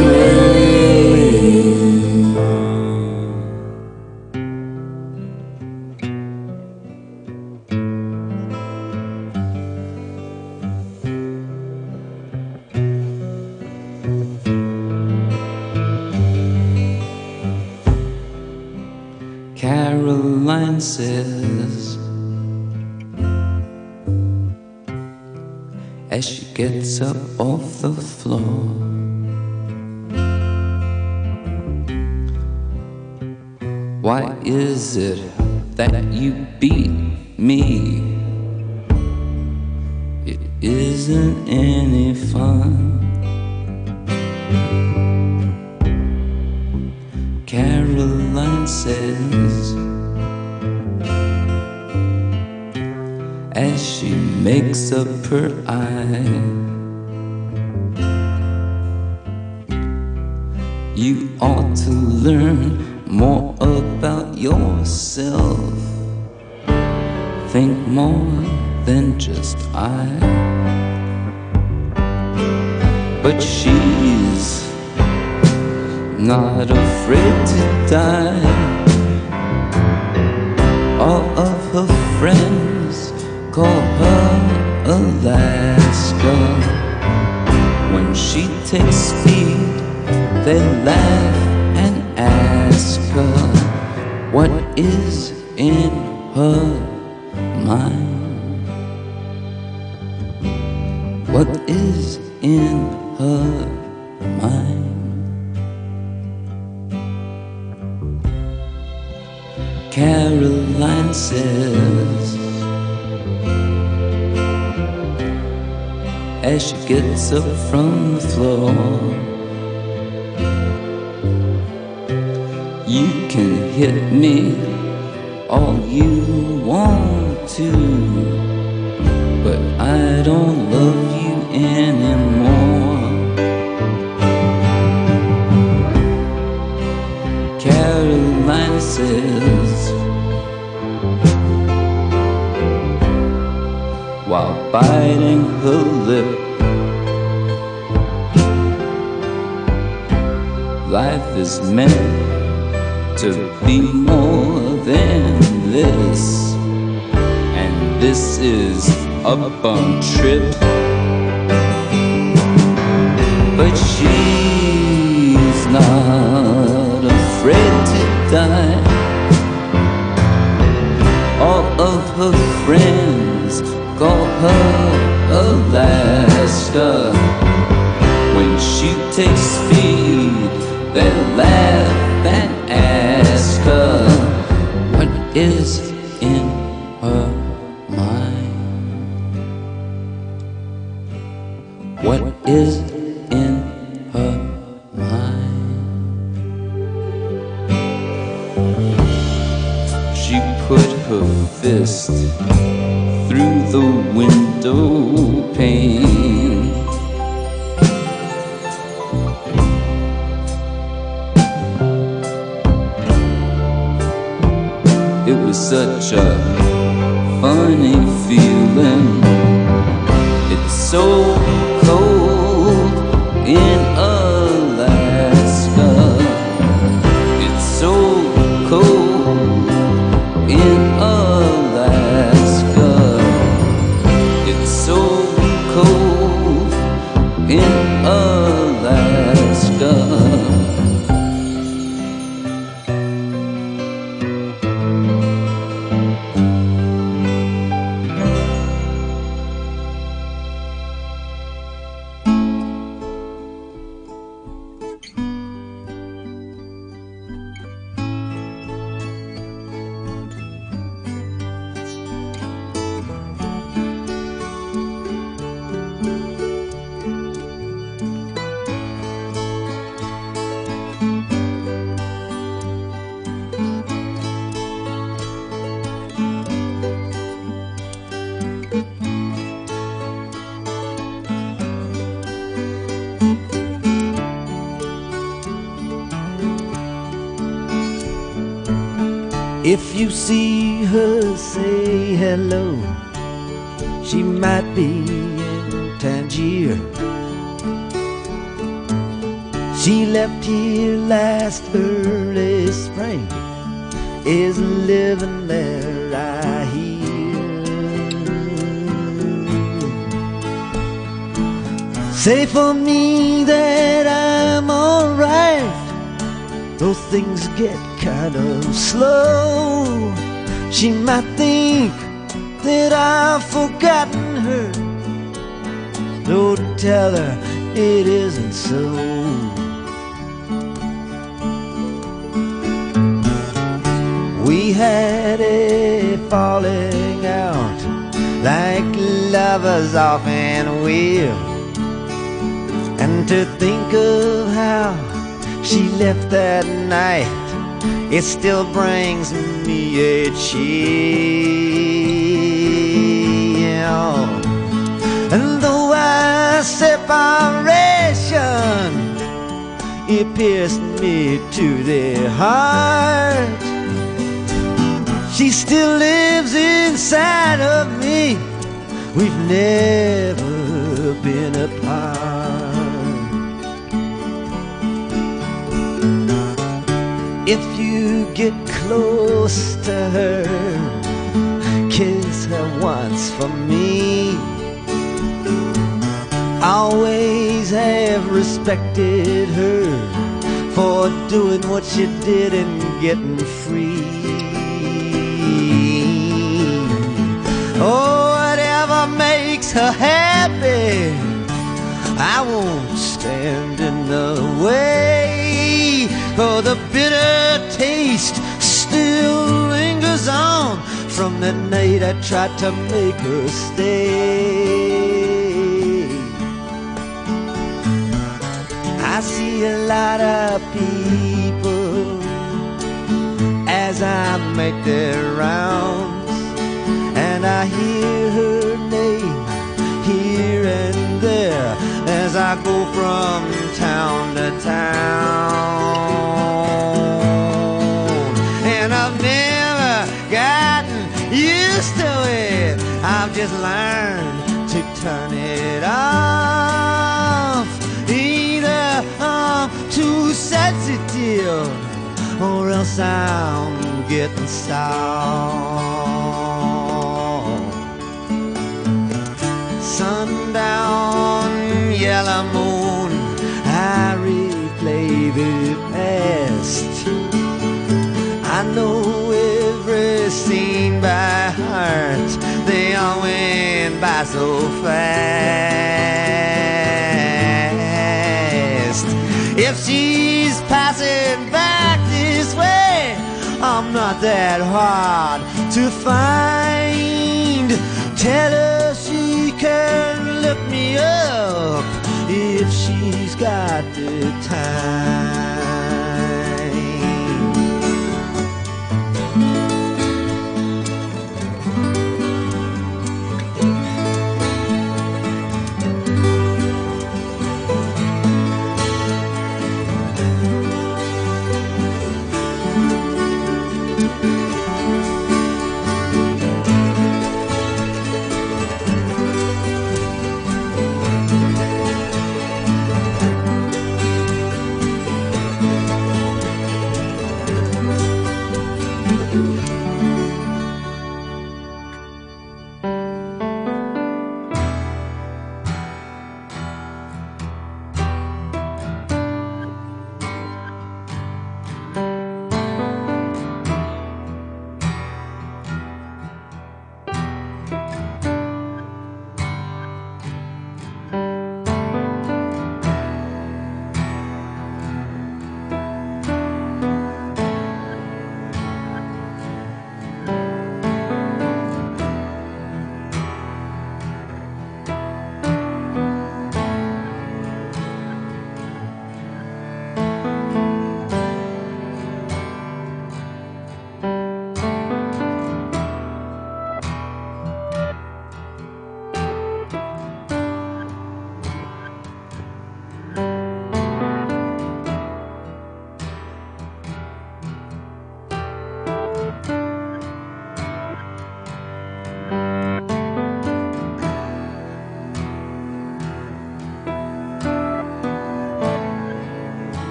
la lee. The little bird looked down on Emily. Caroline says, as she gets up off the floor, why is it that you beat me? It isn't any fun. Caroline says, as she makes up her eye, you ought to learn more about yourself, think more than just I. But she's not afraid to die. All of her friends call her Alaska. When she takes speed, they laugh and ask her what is in her mind. What is in her mind? Caroline says, as she gets up from the floor, you can hit me all you want to, but I don't love you anymore. Caroline says, while biting her lip, life is meant to be more than this, and this is a bum trip. But she's not afraid to die. All of her friends call her Alaska. When she takes speed, they laugh and ask her what is in her mind. What is in her mind? She put her fist through the window pane, it was such a funny feeling. It's so cold in Alaska. It's so cold in Alaska. So cold in Alaska. If you see her, say hello. She might be in Tangier. She left here last early spring, is living there, I hear. Say for me that I'm alright, though things get kind of slow. She might think that I've forgotten her, don't tell her it isn't so. We had a falling out, like lovers often will. And to think of how she left that night, it still brings me a chill. And though our separation, it pierced me to the heart, she still lives inside of me. We've never been apart. If you get close to her, kiss her once for me. Always have respected her for doing what she did and getting free. Oh, whatever makes her happy, I won't stand in the way. For the bitter taste still lingers on from the night I tried to make her stay. I see a lot of people as I make their rounds, and I hear her name here and there as I go from town to town. And I've never gotten used to it, I've just learned to turn it off. Either I'm too sensitive, or else I'm getting soft. Sundown, yellow moon, I replay the past. I know every scene by heart, they all went by so fast. If she's passing back this way, I'm not that hard to find. Tell her she can look me up if she's got the time.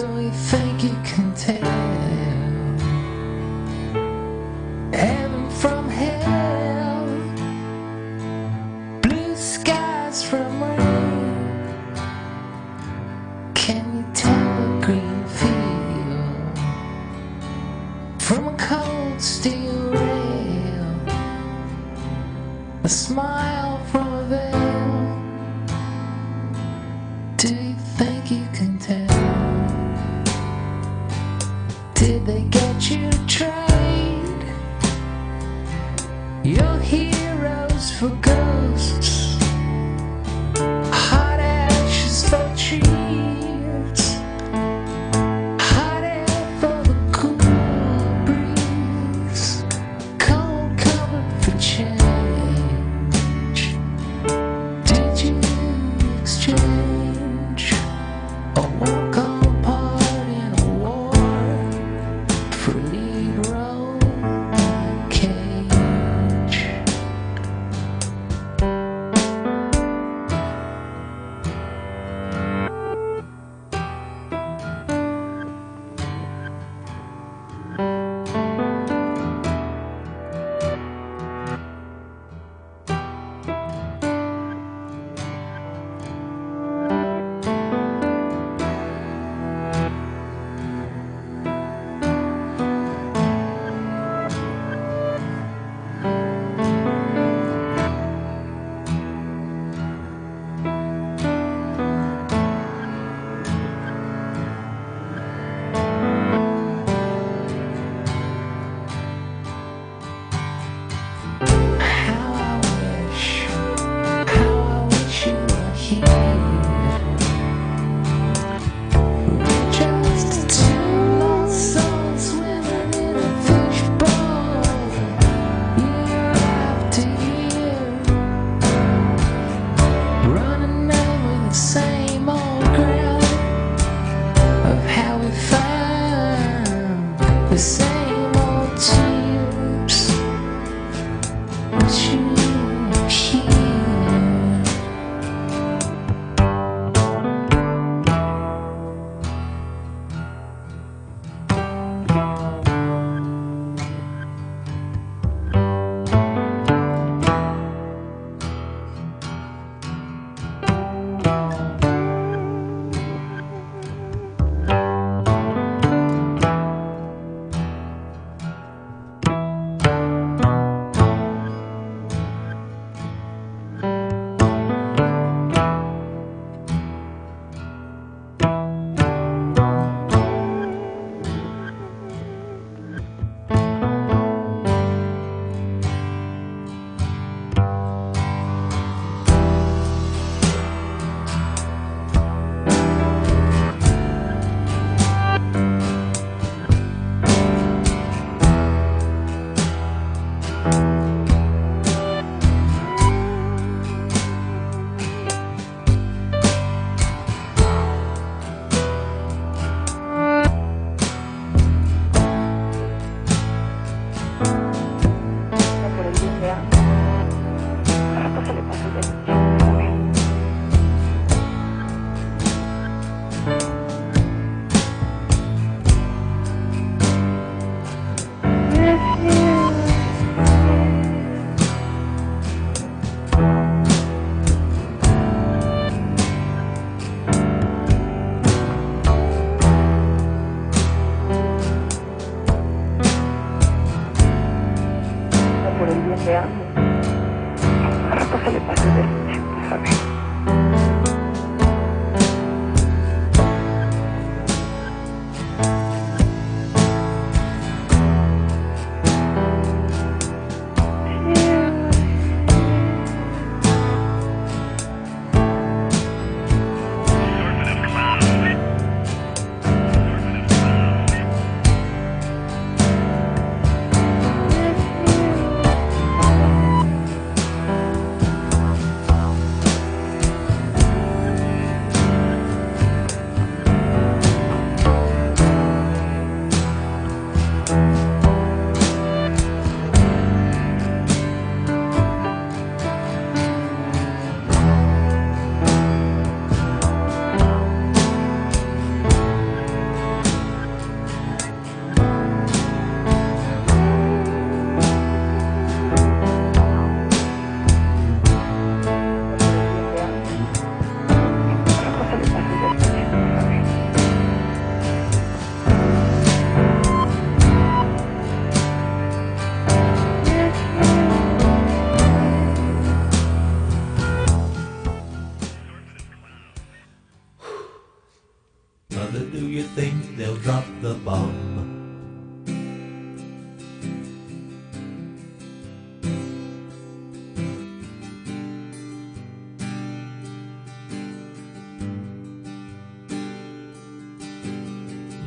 So you think you can tell heaven from hell, blue skies from rain? Can you tell a green field from a cold steel rail, a smile from a veil? Do you think you can tell? Did they get you to trade your heroes for ghosts, hot ashes for trees, hot air for the cool breeze, cold covered for change? Did you exchange a walk on? Mother, do you think they'll drop the bomb?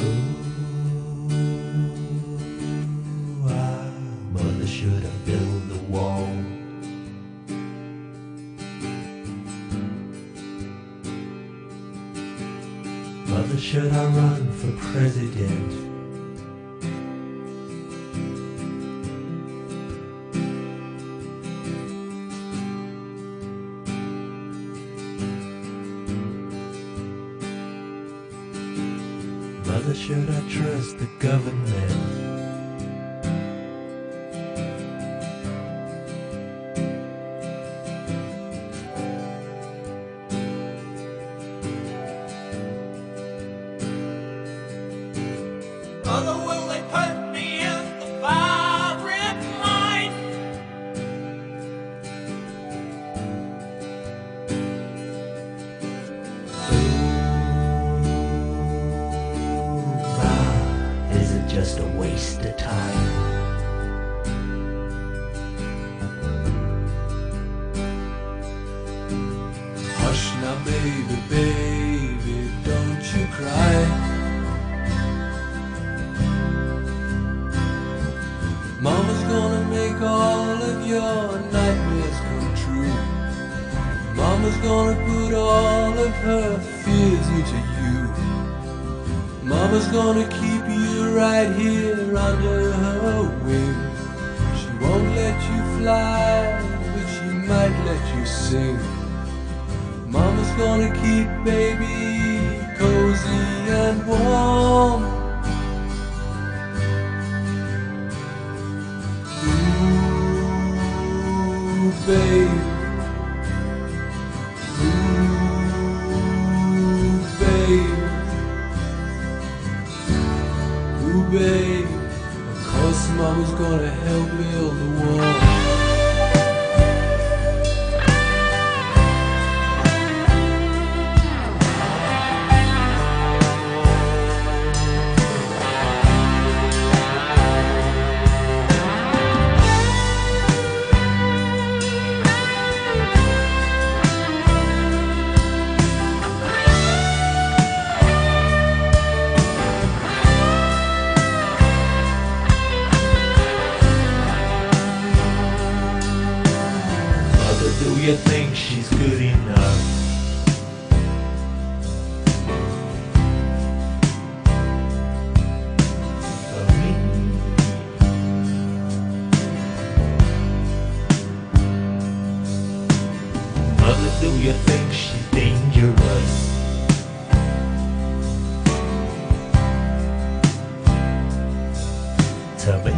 Ooh, ah, mother, should I build a wall? Mother, should I run for president? Should I trust the government? Mother, will they put me in the firing line? Just a waste of time. Hush now, baby, baby, don't you cry. Mama's gonna make all of your nightmares come true. Mama's gonna put all of her fears into you. Mama's gonna keep you right here under her wing. She won't let you fly, but she might let you sing. Mama's gonna keep baby cozy and warm. Ooh, baby. Babe, of course mama's gonna help build the wall. Do you think she's good enough? For me? Mother, do you think she's dangerous? Tell me.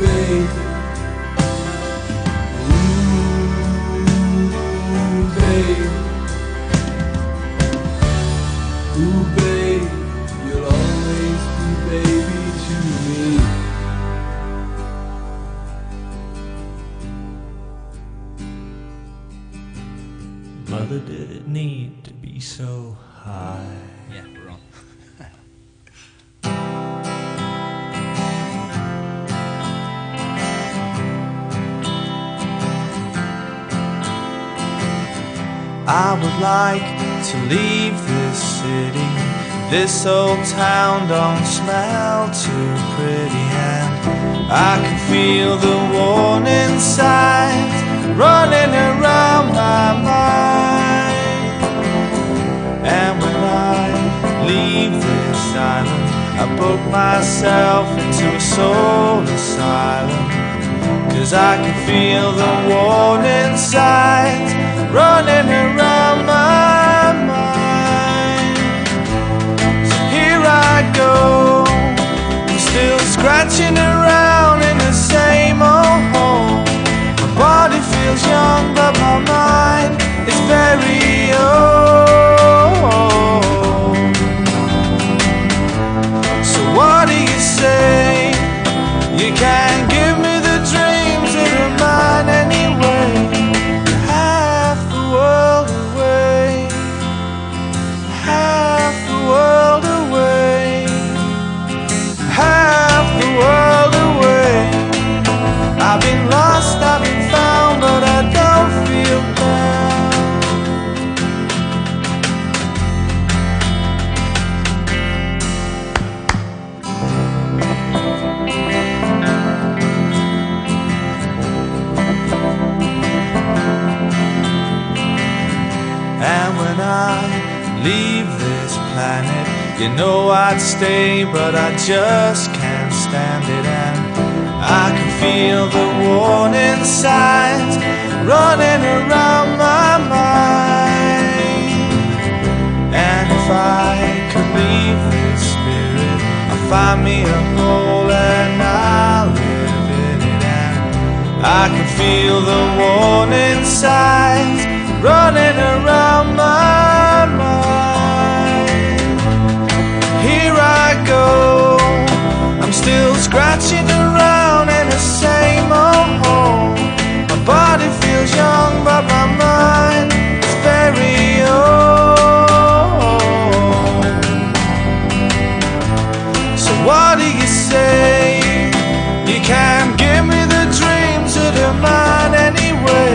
Baby. I would like to leave this city. This old town don't smell too pretty, and I can feel the warning signs running around my mind. And when I leave this island, I book myself into a soul asylum, 'cause I can feel the warning signs running around my mind. So here I go, still scratching around in the same old hole. My body feels young, but my mind is very old. So what do you say? You can't give me the dreams that are mine anyway. I've been lost, I've been found, but I don't feel down. And when I leave this planet, you know I'd stay, but I just can't stand it, and I can feel the warning signs running around my mind. And if I could leave this spirit, I'll find me a hole and I'll live in it. And I can feel the warning signs running around my mind. Here I go, I'm still scratching around in the same old hole. My body feels young, but my mind is very old. So what do you say? You can't give me the dreams that are mine anyway.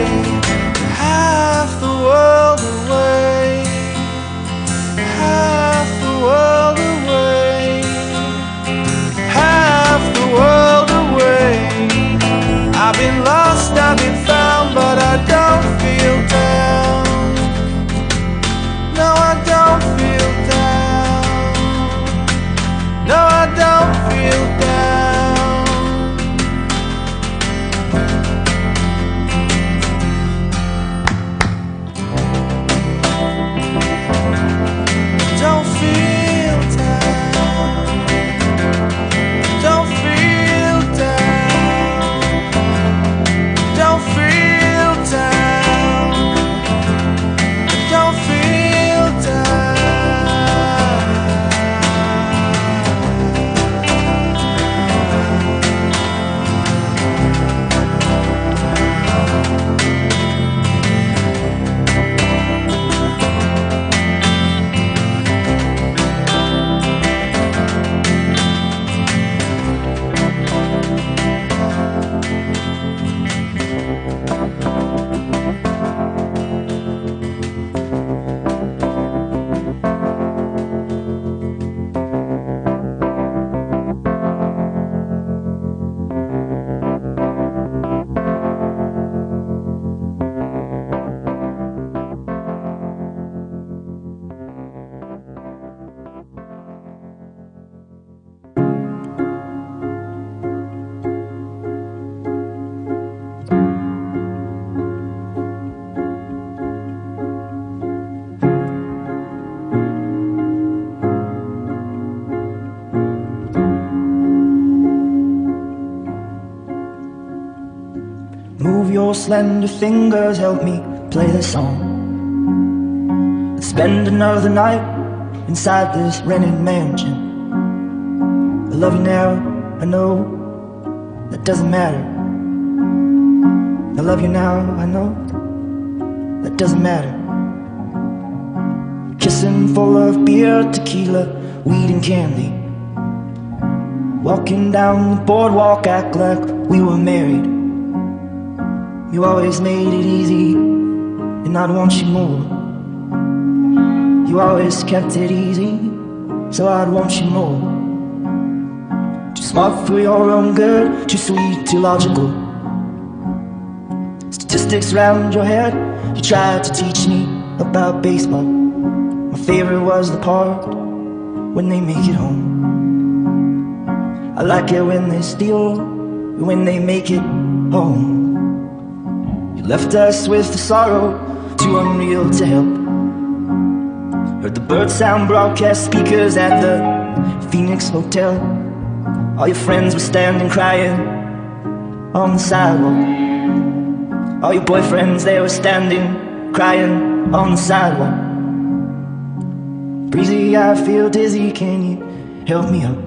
Move your slender fingers, help me play this song. Let's spend another night inside this rented mansion. I love you now, I know, that doesn't matter. I love you now, I know, that doesn't matter. Kissing full of beer, tequila, weed and candy. Walking down the boardwalk, act like we were married. You always made it easy, and I'd want you more. You always kept it easy, so I'd want you more. Too smart for your own good, too sweet, too logical. Statistics round your head, you tried to teach me about baseball. My favorite was the part when they make it home. I like it when they steal, when they make it home. Left us with the sorrow, too unreal to help. Heard the bird sound broadcast speakers at the Phoenix Hotel. All your friends were standing crying on the sidewalk. All your boyfriends, they were standing crying on the sidewalk. Breezy, I feel dizzy, can you help me up?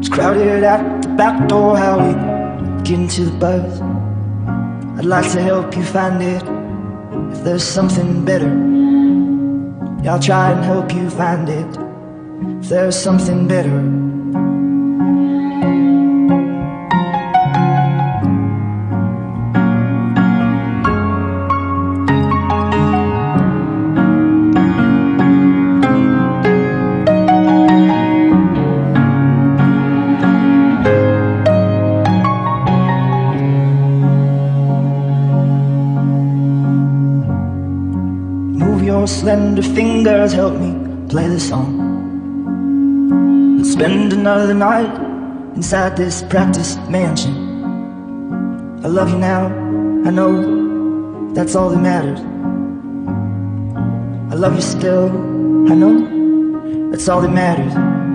It's crowded at the back door, how we get into the bus. I'd like to help you find it, if there's something better. Yeah, I'll try and help you find it, if there's something better. Slender fingers, help me play this song. Let's spend another night inside this practice mansion. I love you now, I know, that's all that matters. I love you still, I know, that's all that matters.